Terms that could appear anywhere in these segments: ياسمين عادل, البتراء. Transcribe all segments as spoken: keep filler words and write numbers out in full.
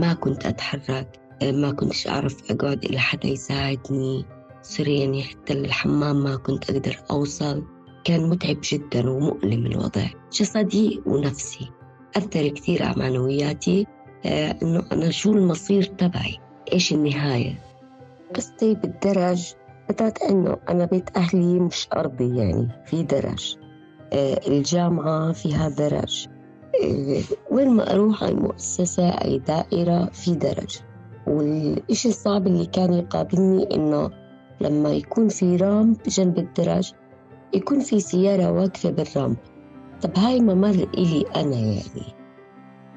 ما كنت أتحرك، ما كنتش أعرف أقعد إلا حدا يساعدني. سرياني حتى الحمام ما كنت أقدر أوصل. كان متعب جدا ومؤلم الوضع جسدي ونفسي. أثر كثير على معنوياتي، إنه أنا شو المصير تبعي، إيش النهاية. قصتي بالدرج بدأت إنه أنا بيت أهلي مش أرضي، يعني في درج، الجامعة فيها درج، وين ما أروح أي مؤسسة أي دائرة في درج. والإشي الصعب اللي كان يقابلني إنه لما يكون في رامب جنب الدرج يكون في سيارة واقفة بالرامب. طب هاي ممر إلي أنا، يعني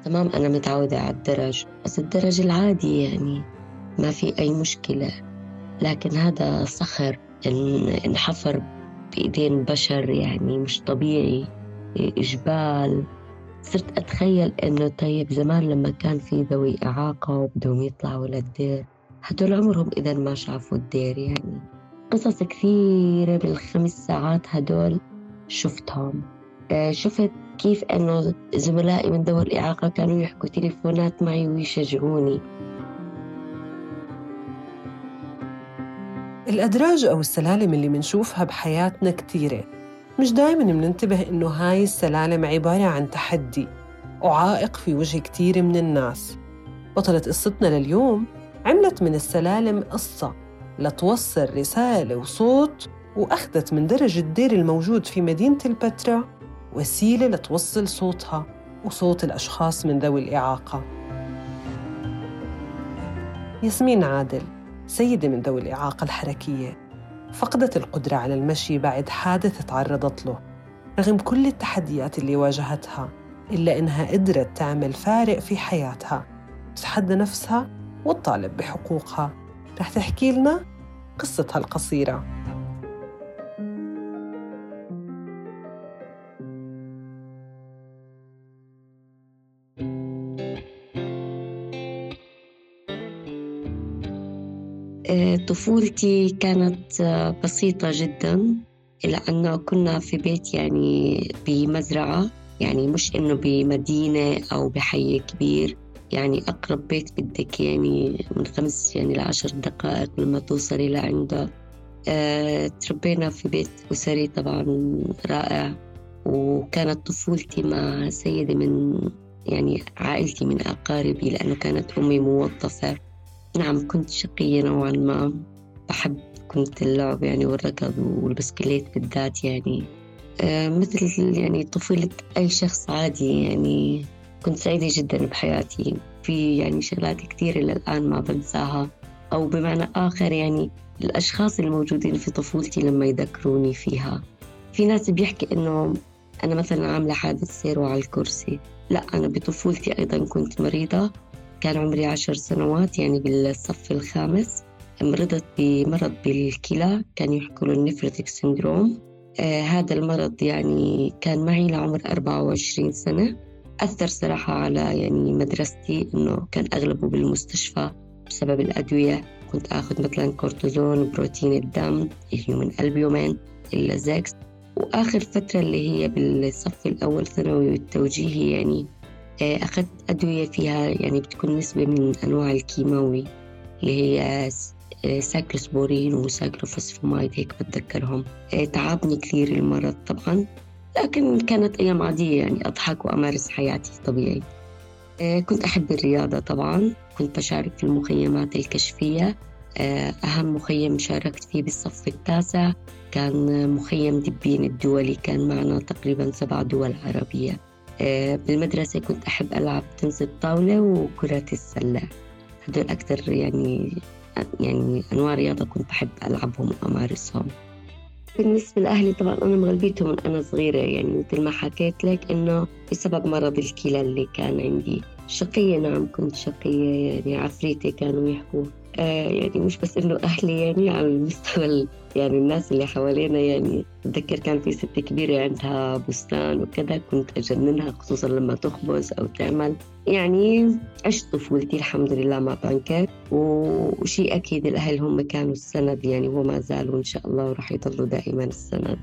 تمام أنا متعودة على الدرج، بس الدرج العادي يعني ما في أي مشكلة. لكن هذا صخر انحفر بإيدين بشر، يعني مش طبيعي، جبال. صرت أتخيل إنه طيب زمان لما كان في ذوي إعاقة وبدهم يطلعوا للدير، هدول عمرهم إذا ما شافوا الدير. يعني قصص كثيرة بالخمس ساعات هدول شفتهم. شفت كيف إنه زملائي من ذوي الإعاقة كانوا يحكوا تليفونات معي ويشجعوني. الأدراج أو السلالم اللي منشوفها بحياتنا كثيرة، مش دايماً مننتبه إنه هاي السلالم عبارة عن تحدي وعائق في وجه كثير من الناس. بطلة قصتنا لليوم عملت من السلالم قصة لتوصل رسالة وصوت، وأخذت من درج الدير الموجود في مدينة البتراء وسيلة لتوصل صوتها وصوت الأشخاص من ذوي الإعاقة. ياسمين عادل سيدة من ذوي الإعاقة الحركية، فقدت القدرة على المشي بعد حادث تعرضت له. رغم كل التحديات اللي واجهتها إلا إنها قدرت تعمل فارق في حياتها، تتحدى نفسها والطالب بحقوقها. رح تحكي لنا قصتها القصيرة. طفولتي كانت بسيطة جدا، لأنه كنا في بيت يعني بمزرعة، يعني مش إنه بمدينة أو بحي كبير. يعني أقرب بيت بدك يعني من خمس يعني لعشر دقائق لما توصلي لعنده. أه تربينا في بيت أسري طبعا رائع، وكانت طفولتي مع سيدة من يعني عائلتي من أقاربي، لأنه كانت أمي موظفة. نعم كنت شقية نوعا ما، بحب كنت اللعب يعني والركض والبسكليت بالذات. يعني أه مثل يعني طفولة أي شخص عادي. يعني كنت سعيدة جدا بحياتي. في يعني شغلات كثيرة للآن ما بنساها، أو بمعنى آخر يعني الأشخاص الموجودين في طفولتي لما يذكروني فيها. في ناس بيحكي إنه أنا مثلا عاملة حادث سير وعلى الكرسي، لا أنا بطفولتي أيضا كنت مريضة. كان عمري عشر سنوات يعني بالصف الخامس، مرضت بمرض بالكلى كان يحكوا له النفرتك سندروم. آه هذا المرض يعني كان معي لعمر أربعة وعشرين سنة. أثر صراحة على يعني مدرستي، إنه كان أغلبه بالمستشفى بسبب الأدوية. كنت آخذ مثلا كورتيزون، بروتين الدم، الهيومن البيومين، اللازكس. وآخر فترة اللي هي بالصف الأول ثانوي والتوجيهي يعني أخذت أدوية فيها يعني بتكون نسبة من أنواع الكيماوي اللي هي ساكلوسبورين وساكلوفوسفامايد، هيك بتذكرهم. تعبني كثير المرض طبعاً، لكن كانت أيام عادية يعني أضحك وأمارس حياتي طبيعي. كنت أحب الرياضة طبعاً، كنت بشارك في المخيمات الكشفية. أهم مخيم شاركت فيه بالصف التاسع كان مخيم دبين الدولي، كان معنا تقريباً سبع دول عربية. بالمدرسة كنت أحب ألعب تنس الطاولة وكرة السلة، هدول أكثر يعني يعني أنواع رياضة كنت أحب ألعبهم وأمارسهم. بالنسبة لأهلي طبعاً أنا مغلبيتهم من أنا صغيرة، يعني مثل ما حكيت لك إنه بسبب مرض الكلى اللي كان عندي. شقية نعم كنت شقية، يعني عفريتي كانوا يحكوا. آه يعني مش بس إنه أهلي، يعني على المستوى يعني الناس اللي حوالينا. يعني أتذكر كان في ستة كبيرة عندها بستان وكذا، كنت أجننها خصوصاً لما تخبز أو تعمل. يعني عشت طفولتي الحمد لله مع بانكر. وشيء أكيد الأهل هم كانوا السند يعني، وما زالوا إن شاء الله ورح يضلوا دائماً السند.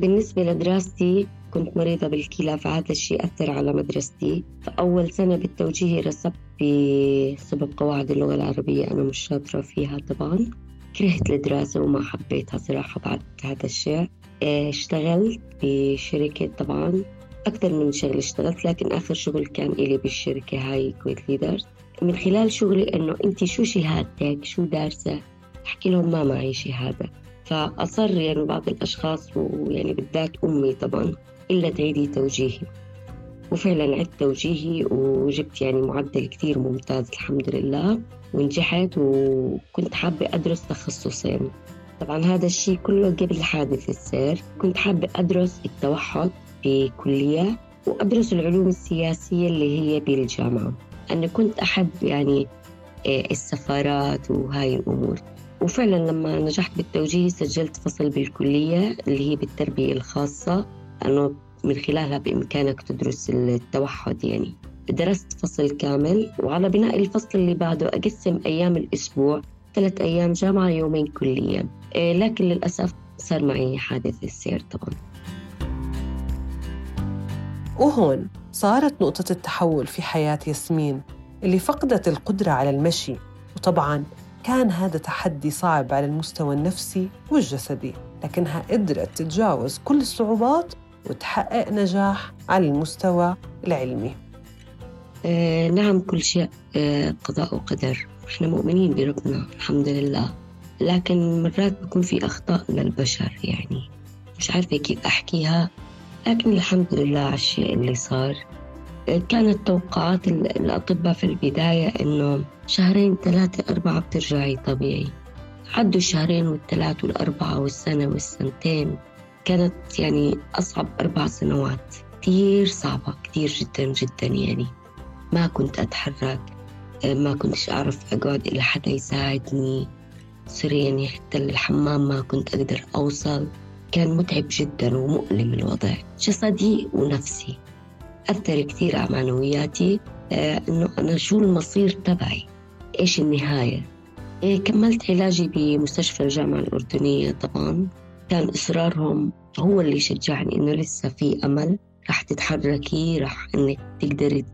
بالنسبة لدراستي كنت مريضة بالكلى، فهذا الشيء أثر على مدرستي. فأول سنة بالتوجيهي رسبت بسبب قواعد اللغة العربية، أنا مش شاطرة فيها طبعا. كرهت الدراسة وما حبيتها صراحة بعد هذا الشيء. اشتغلت بشركة طبعا أكثر من شغل اشتغلت، لكن آخر شغل كان إلي بالشركة هاي كويت ليدرز. من خلال شغلي إنه أنت شو شهادتك، شو دارسة، أحكي لهم ما معي شهادة. فأصر يعني بعض الأشخاص، ويعني بالذات أمي طبعا، إلا تعيدي توجيهي، وفعلا عدت توجيهي وجبت يعني معدل كتير ممتاز الحمد لله ونجحت. وكنت حابة أدرس تخصصين طبعا، هذا الشيء كله قبل حادث السير. كنت حابة أدرس التوحد بكلية وأدرس العلوم السياسية اللي هي بالجامعة. أنا كنت أحب يعني السفارات وهاي الأمور، وفعلا لما نجحت بالتوجيه سجلت فصل بالكلية اللي هي بالتربية الخاصة، أنه من خلالها بإمكانك تدرس التوحد. يعني درست فصل كامل، وعلى بناء الفصل اللي بعده أقسم أيام الأسبوع، ثلاث أيام جامعة يومين كلية. لكن للأسف صار معي حادث السير طبعا، وهون صارت نقطة التحول في حياة ياسمين اللي فقدت القدرة على المشي. وطبعاً كان هذا تحدي صعب على المستوى النفسي والجسدي، لكنها قدرت تتجاوز كل الصعوبات وتحقق نجاح على المستوى العلمي. آه نعم، كل شيء آه قضاء وقدر، إحنا مؤمنين بربنا الحمد لله، لكن مرات بكون في أخطاء للبشر، يعني مش عارفة كيف أحكيها، لكن الحمد لله على الشيء اللي صار. كانت توقعات الأطباء في البداية إنه شهرين ثلاثة أربعة بترجعي طبيعي، عدوا الشهرين والثلاث والأربعة والسنة والسنتين. كانت يعني أصعب أربع سنوات، كتير صعبة كتير جدا جدا. يعني ما كنت أتحرك، ما كنتش أعرف أقعد إلى حدا يساعدني، سوري يعني حتى الحمام ما كنت أقدر أوصل. كان متعب جدا ومؤلم الوضع جسدي ونفسي، أثر كثير على معنوياتي. آه إنه أنا شو المصير تبعي، إيش النهاية. آه كملت علاجي بمستشفى الجامعة الأردنية طبعا، كان إصرارهم هو اللي شجعني إنه لسه في أمل، رح تتحركي، رح إنك تقدري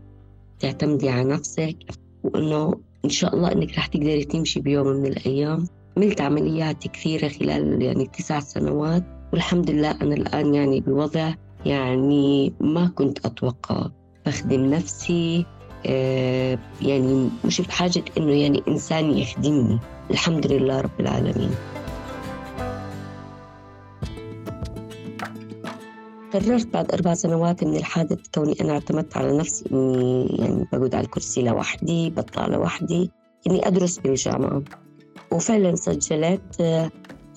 تعتمدي على نفسك، وإنه إن شاء الله إنك رح تقدري تمشي بيوم من الأيام. عملت عمليات كثيرة خلال يعني تسع سنوات، والحمد لله أنا الآن يعني بوضع يعني ما كنت أتوقع. بخدم نفسي، آه يعني مش بحاجة إنه يعني إنسان يخدمني، الحمد لله رب العالمين. قررت بعد أربع سنوات من الحادث، كوني أنا اعتمدت على نفسي إني يعني بقعد على الكرسي لوحدي، بطلع لوحدي، إني أدرس بالجامعة. وفعلا سجلت.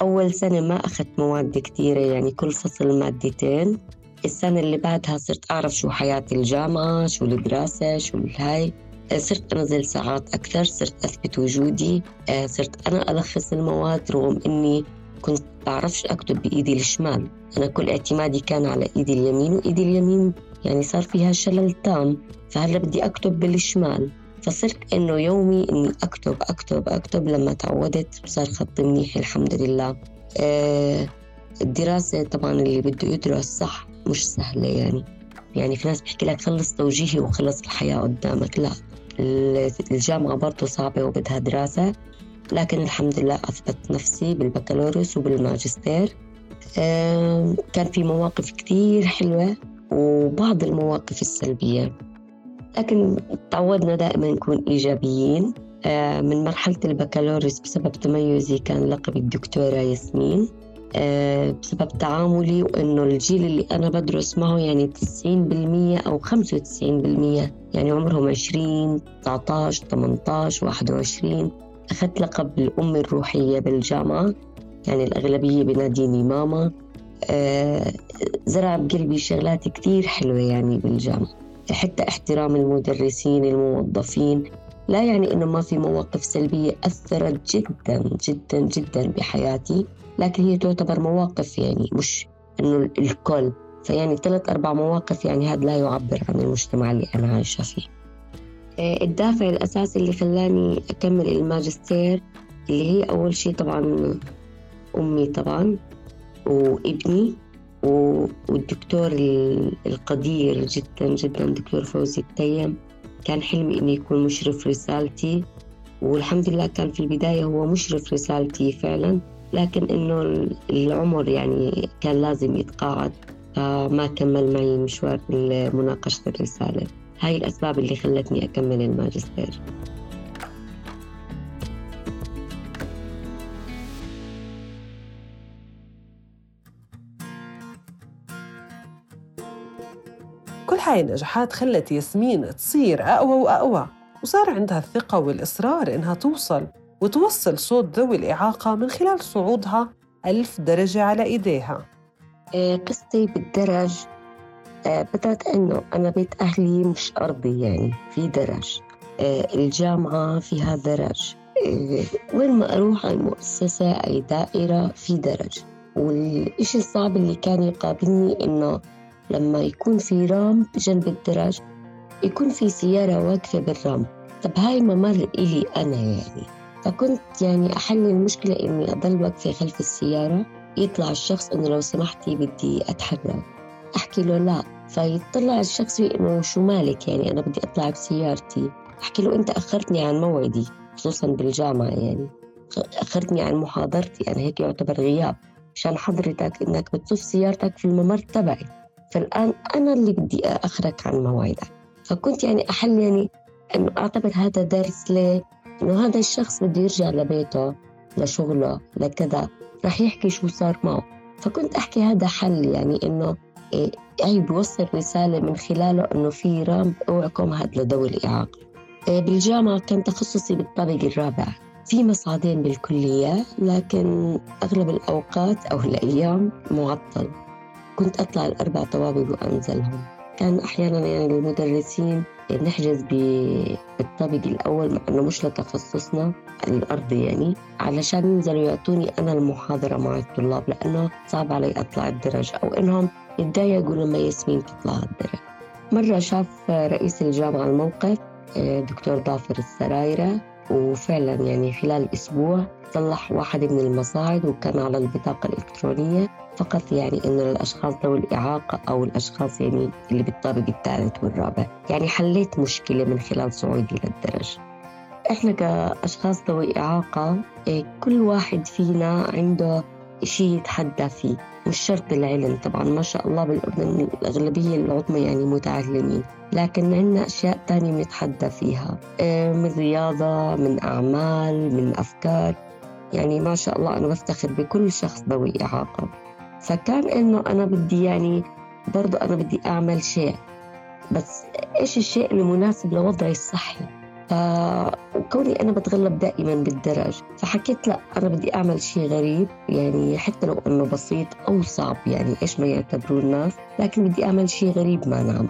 أول سنة ما أخذت مواد كتيرة، يعني كل فصل مادتين. السنة اللي بعدها صرت أعرف شو حياة الجامعة، شو الدراسة، شو الهاي. صرت أنزل ساعات أكثر، صرت أثبت وجودي، صرت أنا ألخص المواد، رغم أني كنت بعرفش أكتب بإيدي الشمال، أنا كل اعتمادي كان على إيدي اليمين، وإيدي اليمين يعني صار فيها شلل تام، فهلا بدي أكتب بالشمال. فصرت إنه يومي إني أكتب أكتب أكتب. لما تعودت صار خط منيح الحمد لله. آه الدراسة طبعاً اللي بده يدرس صح مش سهلة، يعني يعني في ناس بحكي لك خلص توجيهي وخلص الحياة قدامك، لا، الجامعة برضو صعبة وبدها دراسة. لكن الحمد لله أثبت نفسي بالبكالوريوس وبالماجستير. آه كان في مواقف كتير حلوة وبعض المواقف السلبية، لكن تعودنا دائما نكون إيجابيين. من مرحلة البكالوريوس بسبب تميزي كان لقبي الدكتورة ياسمين، بسبب تعاملي وإنه الجيل اللي أنا بدرس معه يعني تسعين بالمية أو خمسة وتسعين بالمية يعني عمرهم عشرين، تسعة عشر، ثمانية عشر، واحد وعشرين. أخذت لقب الأم الروحية بالجامعة، يعني الأغلبية بناديني ماما. زرع بقلبي شغلات كتير حلوة يعني بالجامعة، حتى احترام المدرسين الموظفين. لا يعني إنه ما في مواقف سلبية أثرت جدا جدا جدا بحياتي، لكن هي تعتبر مواقف يعني مش إنه الكل. فيعني ثلاث أربع مواقف يعني هذا لا يعبر عن المجتمع اللي أنا عايشة فيه. الدافع الأساسي اللي خلاني أكمل الماجستير اللي هي أول شيء طبعا أمي طبعا وابني، والدكتور القدير جدا جدا دكتور فوزي التيم كان حلمي إنه يكون مشرف رسالتي، والحمد لله كان في البداية هو مشرف رسالتي فعلا، لكن إنه العمر يعني كان لازم يتقاعد فما كمل معي مشوار مناقشة الرسالة. هاي الأسباب اللي خلتني أكمل الماجستير. كل هاي النجاحات خلت ياسمين تصير أقوى وأقوى، وصار عندها الثقة والإصرار إنها توصل وتوصل صوت ذوي الإعاقة من خلال صعودها ألف درجة على إيديها. قصتي بالدرج بدأت إنه أنا بيت أهلي مش أرضي، يعني في درج، الجامعة فيها درج، وين ما أروح على مؤسسة أي دائرة في درج. والإشي الصعب اللي كان يقابلني إنه لما يكون في رامب جنب الدرج يكون في سيارة واقفة بالرامب، طب هاي ممر إلي أنا يعني، فكنت يعني أحل المشكلة إني أضل واقفة خلف السيارة، يطلع الشخص إنه لو سمحتي بدي أتحرك، أحكي له لا، فيطلع الشخص إنه شو مالك يعني أنا بدي أطلع بسيارتي، أحكي له أنت أخرتني عن موعدي، خصوصا بالجامعة يعني أخرتني عن محاضرتي، أنا هيك يعتبر غياب عشان حضرتك إنك بتصف سيارتك في الممر تبعي، فالآن أنا اللي بدي أخرك عن موعدك. فكنت يعني أحل يعني إنه أعتبر هذا درس لي، إنه هذا الشخص بده يرجع لبيته لشغله لكذا رح يحكي شو صار معه، فكنت أحكي هذا حل يعني إنه إيه أي بوصل رسالة من خلاله إنه في رامب أوعكم هاد لذوي الإعاقة. إيه بالجامعة كان تخصصي بالطابق الرابع، في مصعدين بالكلية لكن أغلب الأوقات أو الأيام معطل، كنت أطلع الأربع طوابق وأنزلهم. كان أحياناً يعني المدرسين نحجز بالطابق الأول مع أنه مش لتخصصنا الأرضي يعني، علشان ينزلوا يعطوني أنا المحاضرة مع الطلاب، لأنه صعب علي أطلع الدرج أو إنهم يتضايقوا لما ياسمين تطلع الدرج. مرة شاف رئيس الجامعة الموقف دكتور ضافر السرايرة، وفعلاً يعني خلال أسبوع صلح واحد من المصاعد وكان على البطاقة الإلكترونية فقط، يعني إنه الأشخاص ذوي الإعاقة أو الأشخاص يعني اللي بالطابق الثالث والرابع، يعني حليت مشكلة من خلال صعودي للدرج. إحنا كأشخاص ذوي إعاقة كل واحد فينا عنده شيء يتحدى فيه، مش شرط العلم طبعاً، ما شاء الله بالأردن الأغلبية العظمى يعني متعلمين، لكن عندنا أشياء تانية نتحدى فيها من رياضة من أعمال من أفكار، يعني ما شاء الله أنا بفتخر بكل شخص ذوي إعاقة. فكان إنه أنا بدي يعني برضه أنا بدي أعمل شيء، بس إيش الشيء المناسب لوضعي الصحي، ف... وكوني أنا بتغلب دائما بالدرج، فحكيت لا أنا بدي أعمل شيء غريب يعني حتى لو أنه بسيط أو صعب يعني إيش ما يعتبروه الناس، لكن بدي أعمل شيء غريب ما نعمل.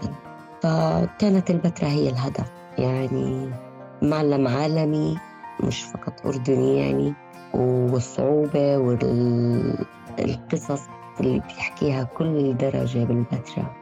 فكانت البتراء هي الهدف، يعني معلم عالمي مش فقط أردني يعني، والصعوبة والقصص اللي بيحكيها كل درجة بالبتراء.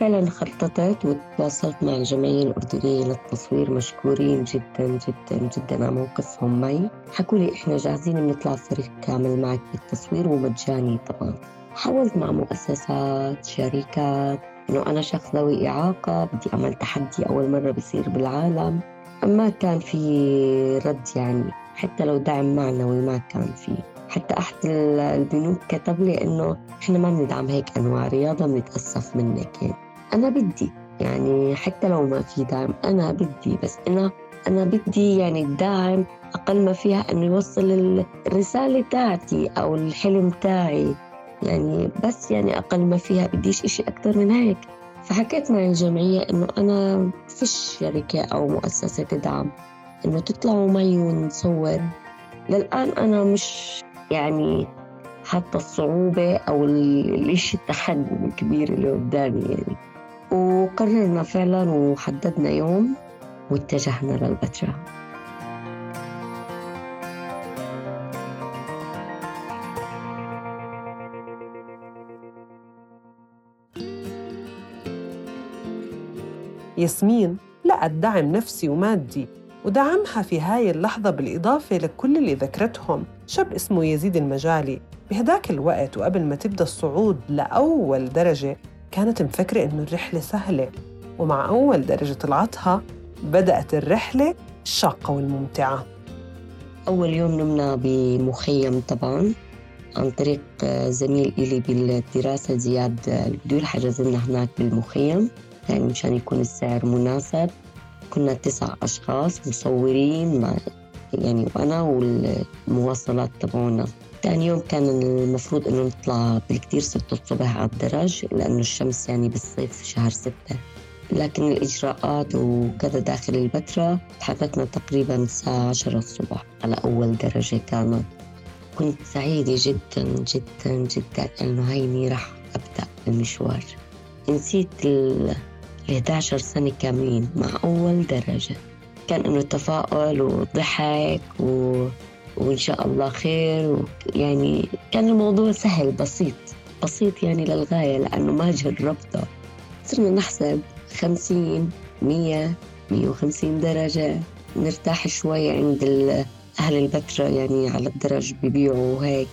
فعلا خططت وتواصلت مع الجمعية الأردنية للتصوير، مشكورين جدا جدا جدا على موقفهم معي، حكوا لي إحنا جاهزين بنطلع فريق كامل معك بالتصوير ومجاني طبعا. حاولت مع مؤسسات شركات إنه أنا شخص ذوي إعاقة بدي أعمل تحدي أول مرة بصير بالعالم، أما كان في رد يعني، حتى لو دعم معنوي ما كان فيه. حتى أحد البنوك كتب لي إنه إحنا ما بندعم هيك أنواع رياضة، بنتأسف منك يعني. أنا بدي يعني حتى لو ما في دعم أنا بدي، بس أنا أنا بدي يعني الدعم أقل ما فيها إنه يوصل الرسالة تاعتي أو الحلم تاعي يعني، بس يعني أقل ما فيها بديش إشي أكتر من هيك. فحكيت مع الجمعية إنه أنا فيش شركة أو مؤسسة تدعم إنه تطلعوا معي ونصور. للآن أنا مش يعني حتى الصعوبة أو الإشي التحدي الكبير اللي قدامي يعني. وقررنا فعلا وحددنا يوم واتجهنا للبتراء. ياسمين لقت دعم نفسي ومادي ودعمها في هاي اللحظة بالإضافة لكل اللي ذكرتهم شاب اسمه يزيد المجالي بهداك الوقت وقبل ما تبدأ الصعود لأول درجة كانت مفكرة إنه الرحلة سهلة، ومع أول درجة طلعتها بدأت الرحلة الشاقة والممتعة. أول يوم نمنا بمخيم طبعاً عن طريق زميل إلي بالدراسة زياد البدول، حجزنا هناك بالمخيم يعني مشان يكون السعر مناسب. كنا تسع أشخاص مصورين مع يعني وأنا والمواصلات تبعونا. ثاني يوم كان المفروض إنه نطلع بالكتير ستة الصبح على الدرج لأنه الشمس يعني بالصيف شهر ستة، لكن الإجراءات وكذا داخل البتراء تحركنا تقريباً الساعة عشرة الصبح على أول درجة كانت. كنت سعيدة جداً جداً جداً لأنه هيني رح أبدأ المشوار. نسيت ال إحدى عشرة سنة كاملين مع أول درجة. كان إنه تفاؤل وضحك و... وإن شاء الله خير و... يعني كان الموضوع سهل بسيط بسيط يعني للغاية لأنه ما جربته. صرنا نحسب خمسين مية مية وخمسين درجة، نرتاح شوية عند أهل البتراء يعني على الدرج ببيعوا وهيك،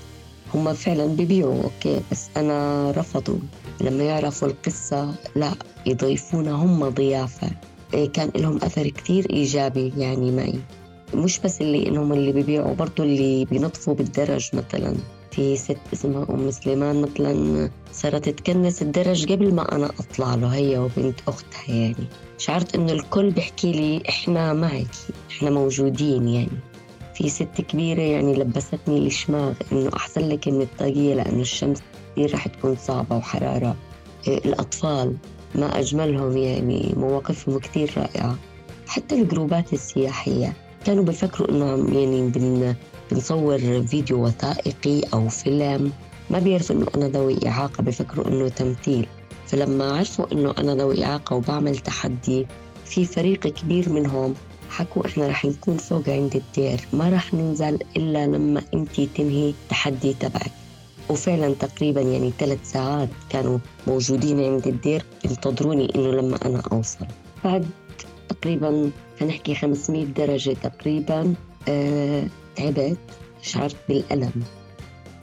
هم فعلا ببيعوا أوكي، بس أنا رفضوا لما يعرفوا القصة، لا يضيفونا هم ضيافة. كان لهم أثر كتير إيجابي يعني معي، مش بس اللي إنهم اللي ببيعوا، برضو اللي بينطفوا بالدرج. مثلا في ست اسمها أم سليمان مثلا صارت تكنس الدرج قبل ما أنا أطلع له، هي وبنت أختها. يعني شعرت إنه الكل بيحكي لي إحنا معك، إحنا موجودين. يعني في ست كبيرة يعني لبستني الشماغ إنه أحسن لك من الطاقية لأنه الشمس كتير رح تكون صعبة وحرارة. الأطفال ما أجملهم، يعني مواقفهم كتير رائعة. حتى الجروبات السياحية كانوا بيفكروا إنهم يعني بن بنصور فيديو وثائقي أو فيلم، ما بيعرفوا إنه أنا ذوي إعاقة، بيفكروا إنه تمثيل. فلما عرفوا إنه أنا ذوي إعاقة وبعمل تحدي، في فريق كبير منهم حكوا إحنا رح نكون فوق عند الدير، ما رح ننزل إلا لما أنتي تنهي التحدي تبعك. وفعلا تقريبا يعني ثلاث ساعات كانوا موجودين عند الدير ينتظروني إنه لما أنا أوصل. بعد تقريبا هنحكي خمسمية درجة تقريبا أه تعبت، شعرت بالألم،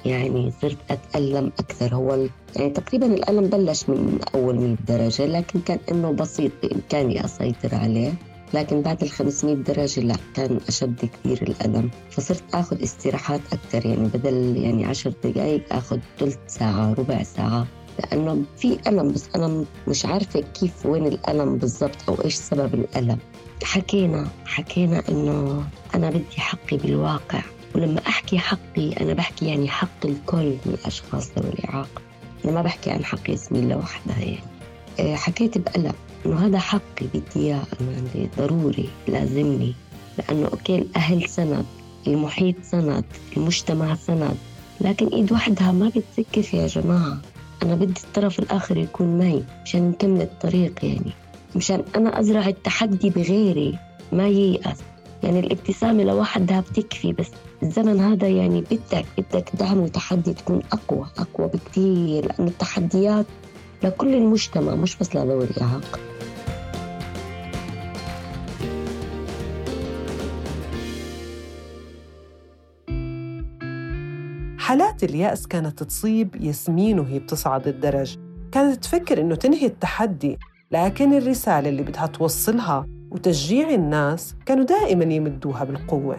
يعني صرت أتألم أكثر. هو يعني تقريبا الألم بلش من أول مية درجة، لكن كان إنه بسيط بإمكاني أسيطر عليه. لكن بعد الخمسمية درجة لا، كان أشد كثير الألم، فصرت أخذ استراحات أكثر. يعني بدل يعني عشر دقائق أخذ ثلث ساعة ربع ساعة لأنه في ألم، بس أنا مش عارفة كيف وين الألم بالضبط أو إيش سبب الألم. حكينا حكينا إنه أنا بدي حقي بالواقع، ولما أحكي حقي أنا بحكي يعني حق الكل من الأشخاص ذوي الإعاقة، أنا ما بحكي عن حق ياسمين لوحدها. يعني حكيت بألم إنه هذا حقي، بدي إياه، أنا عندي ضروري، لازمني، لأنه أوكي الأهل سند، المحيط سند، المجتمع سند، لكن إيد وحدها ما بتسكف يا جماعة. أنا بدي الطرف الآخر يكون معي مشان نكمل الطريق، يعني مشان أنا أزرع التحدي بغيري ما ييأس. يعني الابتسامة لوحدها بتكفي، بس الزمن هذا يعني بدك بدك دعم وتحدي، تكون أقوى أقوى بكتير، لأن التحديات لكل المجتمع مش بس لذوي الإعاقة. حالات اليأس كانت تصيب ياسمين وهي بتصعد الدرج. كانت تفكر إنه تنهي التحدي، لكن الرسالة اللي بدها توصلها وتشجيع الناس كانوا دائماً يمدوها بالقوة.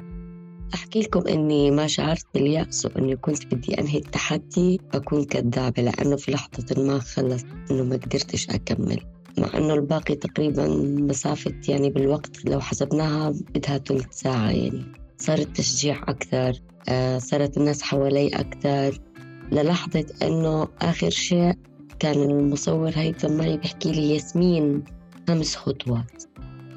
أحكي لكم إني ما شعرت باليأس وإني كنت بدي أنهي التحدي أكون كذابة، لأنه في لحظة ما خلص إنه ما قدرتش أكمل، مع إنه الباقي تقريباً مسافة يعني بالوقت لو حسبناها بدها ثلث ساعة. يعني صار التشجيع أكثر، صارت الناس حوالي أكثر، للحظة أنه آخر شيء كان المصور هيثم معي بيحكي لي ياسمين خمس خطوات.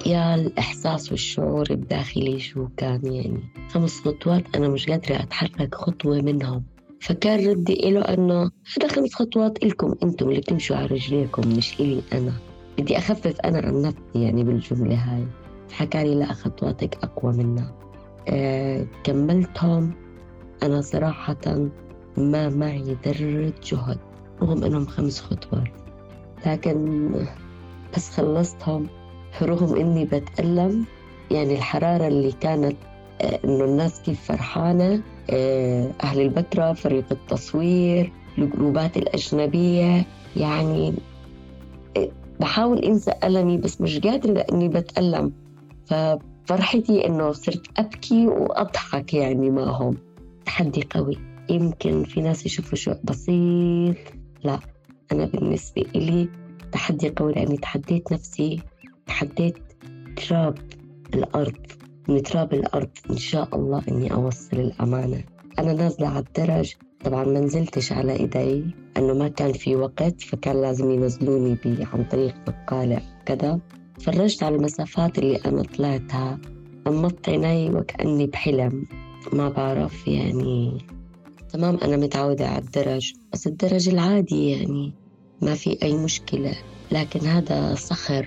يا الإحساس والشعور الداخلي شو كان، يعني خمس خطوات أنا مش قادرة أتحرك خطوة منهم. فكان ردي إله أنه هذا خمس خطوات إلكم أنتم اللي تمشوا على رجليكم، مش إلي أنا، بدي أخفف أنا عن نفسي يعني بالجملة هاي. حكى لي لا، خطواتك أقوى منها. أه كملتهم. أنا صراحة ما معي ذرة جهد رغم أنهم خمس خطوات، لكن بس خلصتهم رغم أني بتألم. يعني الحرارة اللي كانت إنه الناس كيف فرحانة، أهل البتراء، فريق التصوير، الجروبات الأجنبية. يعني بحاول أنسى ألمي بس مش قادرة لأني بتألم، ففرحتي إنه صرت أبكي وأضحك يعني معهم. تحدي قوي، يمكن في ناس يشوفوا شيء بسيط، لا أنا بالنسبة إلي تحدي قوي، لأني تحديت نفسي، تحديت تراب الأرض. من تراب الأرض إن شاء الله إني أوصل الأمانة. أنا نازلة على الدرج، طبعاً ما نزلتش على إيدي أنه ما كان في وقت، فكان لازم ينزلوني بي عن طريق بقالع كذا. فرجت على المسافات اللي أنا طلعتها، غمضت عيني وكأني بحلم، ما بعرف يعني. تمام أنا متعودة على الدرج، بس الدرج العادي يعني ما في أي مشكلة، لكن هذا صخر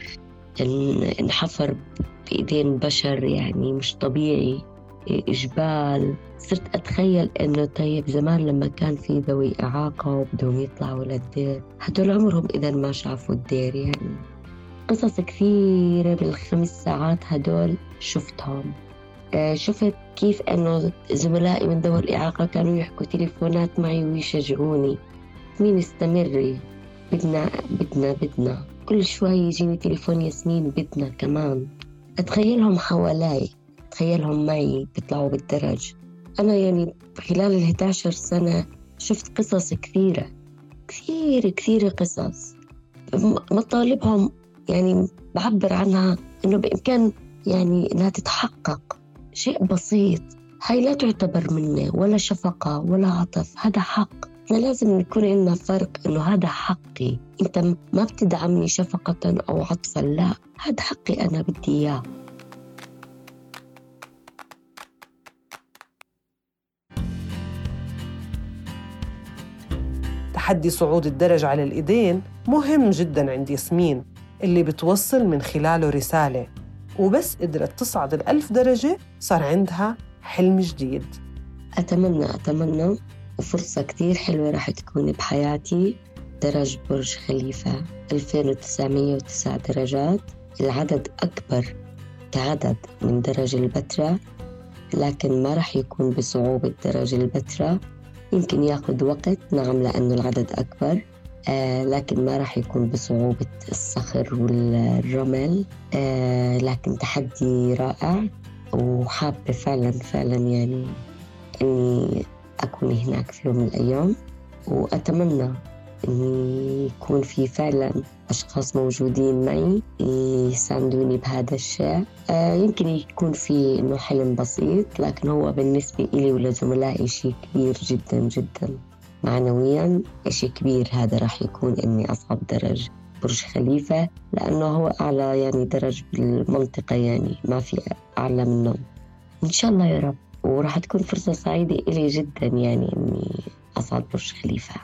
انحفر بإيدين بشر يعني مش طبيعي، جبال. صرت أتخيل إنه طيب زمان لما كان في ذوي إعاقة وبدهم يطلعوا للدير، هدول عمرهم إذا ما شافوا الدير. يعني قصص كثيرة بالخمس ساعات هدول شفتهم. شفت كيف إنه زملائي من ذوي الإعاقة كانوا يحكوا تليفونات معي ويشجعوني، مين استمري، بدنا بدنا بدنا كل شوي يجيني تليفون ياسمين بدنا كمان. أتخيلهم حوالي، أتخيلهم معي بيطلعوا بالدرج. أنا يعني خلال ال إحدى عشرة سنة شفت قصص كثيرة كثير كثير قصص. مطالبهم يعني بعبر عنها إنه بإمكان يعني إنها تتحقق، شيء بسيط. هاي لا تعتبر مني ولا شفقة ولا عطف، هذا حق. احنا لازم نكون عندنا فرق إنه هذا حقي، أنت ما بتدعمني شفقة أو عطفا، لا هذا حقي أنا بدي إياه. تحدي صعود الدرج على الإيدين مهم جداً عند ياسمين اللي بتوصل من خلاله رسالة، وبس قدرت تصعد الألف درجة صار عندها حلم جديد. أتمنى أتمنى وفرصة كتير حلوة راح تكون بحياتي، درج برج خليفة ألفين وتسعمية وتسعة درجات، العدد أكبر كعدد من درج البتراء، لكن ما راح يكون بصعوبة درج البتراء. يمكن ياخد وقت نعم لأنه العدد أكبر، آه لكن ما راح يكون بصعوبة الصخر والرمل. آه لكن تحدي رائع، وحابة فعلا فعلا يعني أني أكون هناك في يوم من الأيام، وأتمنى أن يكون في فعلا أشخاص موجودين معي يساندوني بهذا الشيء. آه يمكن يكون في إنه حلم بسيط، لكن هو بالنسبة إلي ولزملائي شيء كبير جدا جدا معنويا، شيء كبير. هذا راح يكون إني أصعد درج برج خليفة، لأنه هو أعلى يعني درج بالمنطقة، يعني ما في أعلى منه. إن شاء الله يا رب، وراح تكون فرصة سعيدة إلي جدا يعني إني أصعد برج خليفة.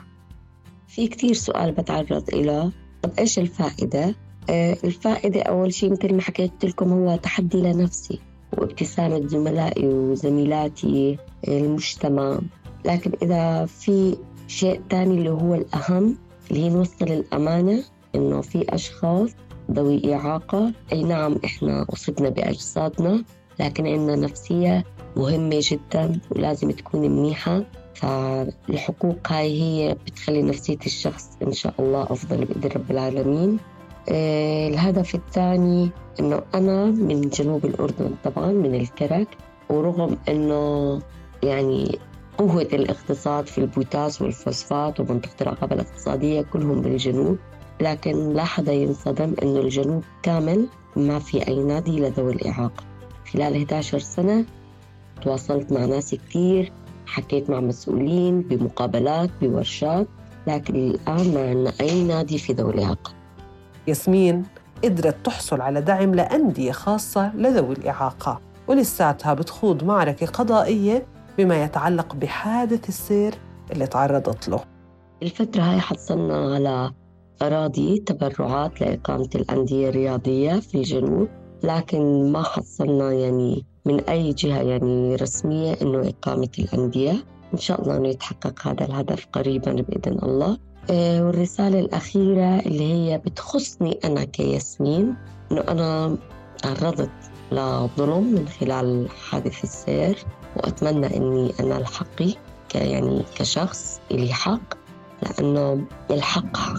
في كتير سؤال بتعرض إليه، طب إيش الفائدة؟ آه الفائدة أول شيء مثل ما حكيت لكم هو تحدي لنفسي وابتسامة زملائي وزميلاتي المجتمع، لكن إذا في شيء تاني اللي هو الأهم اللي هي نوصل الأمانة، إنه في أشخاص ذوي إعاقة أي نعم إحنا أصبنا بأجسادنا، لكن عندنا نفسية مهمة جدا ولازم تكون منيحة. فالحقوق هاي هي بتخلي نفسية الشخص إن شاء الله أفضل بإذن رب العالمين. آه الهدف الثاني إنه أنا من جنوب الأردن طبعا من الكرك، ورغم إنه يعني قوة الاقتصاد في البوتاس والفوسفات ومنطقة العقبة الاقتصادية كلهم بالجنوب، لكن لا حدا ينصدم إنه الجنوب كامل ما في أي نادي لذوي الإعاقة. خلال إحدى عشرة سنة تواصلت مع ناس كتير، حكيت مع مسؤولين بمقابلات بورشات، لكن الآن ما عندنا أي نادي في ذوي الإعاقة. ياسمين قدرت تحصل على دعم لأندية خاصة لذوي الإعاقة، ولساتها بتخوض معركة قضائية بما يتعلق بحادث السير اللي تعرضت له. الفترة هاي حصلنا على أراضي تبرعات لإقامة الأندية الرياضية في الجنوب، لكن ما حصلنا يعني من أي جهة يعني رسمية إنه إقامة الأندية. إن شاء الله إنه يتحقق هذا الهدف قريباً بإذن الله. آه والرسالة الأخيرة اللي هي بتخصني أنا كياسمين، إنه أنا تعرضت للظلم من خلال حادث السير، وأتمنى أني أنال حقي ك يعني كشخص إلي حق، لأنه الحق حق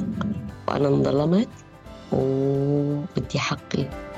وأنا انظلمت وبدي حقي.